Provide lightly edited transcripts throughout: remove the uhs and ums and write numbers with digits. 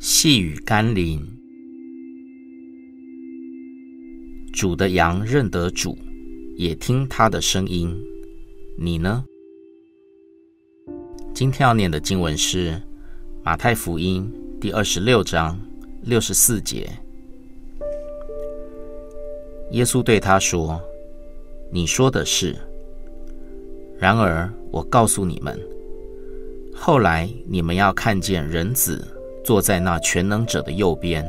细雨甘霖，主的羊认得主，也听他的声音。你呢？今天要念的经文是马太福音第26章64节。耶稣对他说：“你说的是。然而我告诉你们，后来你们要看见人子坐在那全能者的右边，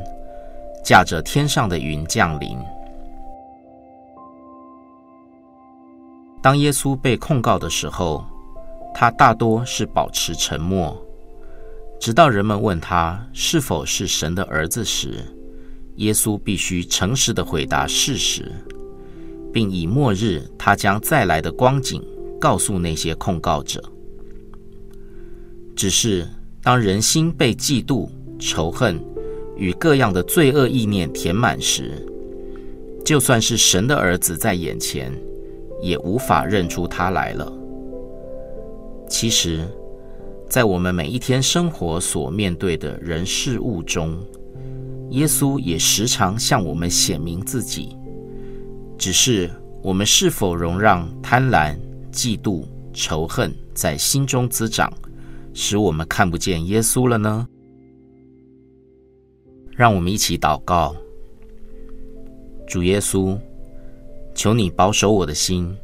驾着天上的云降临。”当耶稣被控告的时候，他大多是保持沉默，直到人们问他是否是神的儿子时，耶稣必须诚实地回答事实，并以末日他将再来的光景告诉那些控告者。只是当人心被嫉妒、仇恨与各样的罪恶意念填满时，就算是神的儿子在眼前，也无法认出他来了。其实，在我们每一天生活所面对的人事物中，耶稣也时常向我们显明自己，只是我们是否容让贪婪、嫉妒、仇恨在心中滋长，使我们看不见耶稣了呢？让我们一起祷告。主耶稣，求你保守我的心，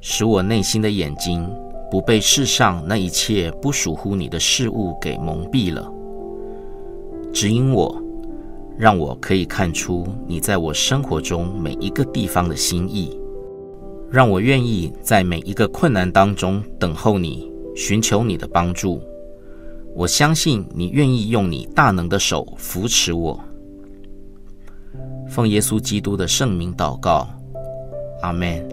使我内心的眼睛不被世上那一切不属乎你的事物给蒙蔽了。指引我，让我可以看出你在我生活中每一个地方的心意，让我愿意在每一个困难当中等候你，寻求你的帮助。我相信你愿意用你大能的手扶持我。奉耶稣基督的圣名祷告，阿们。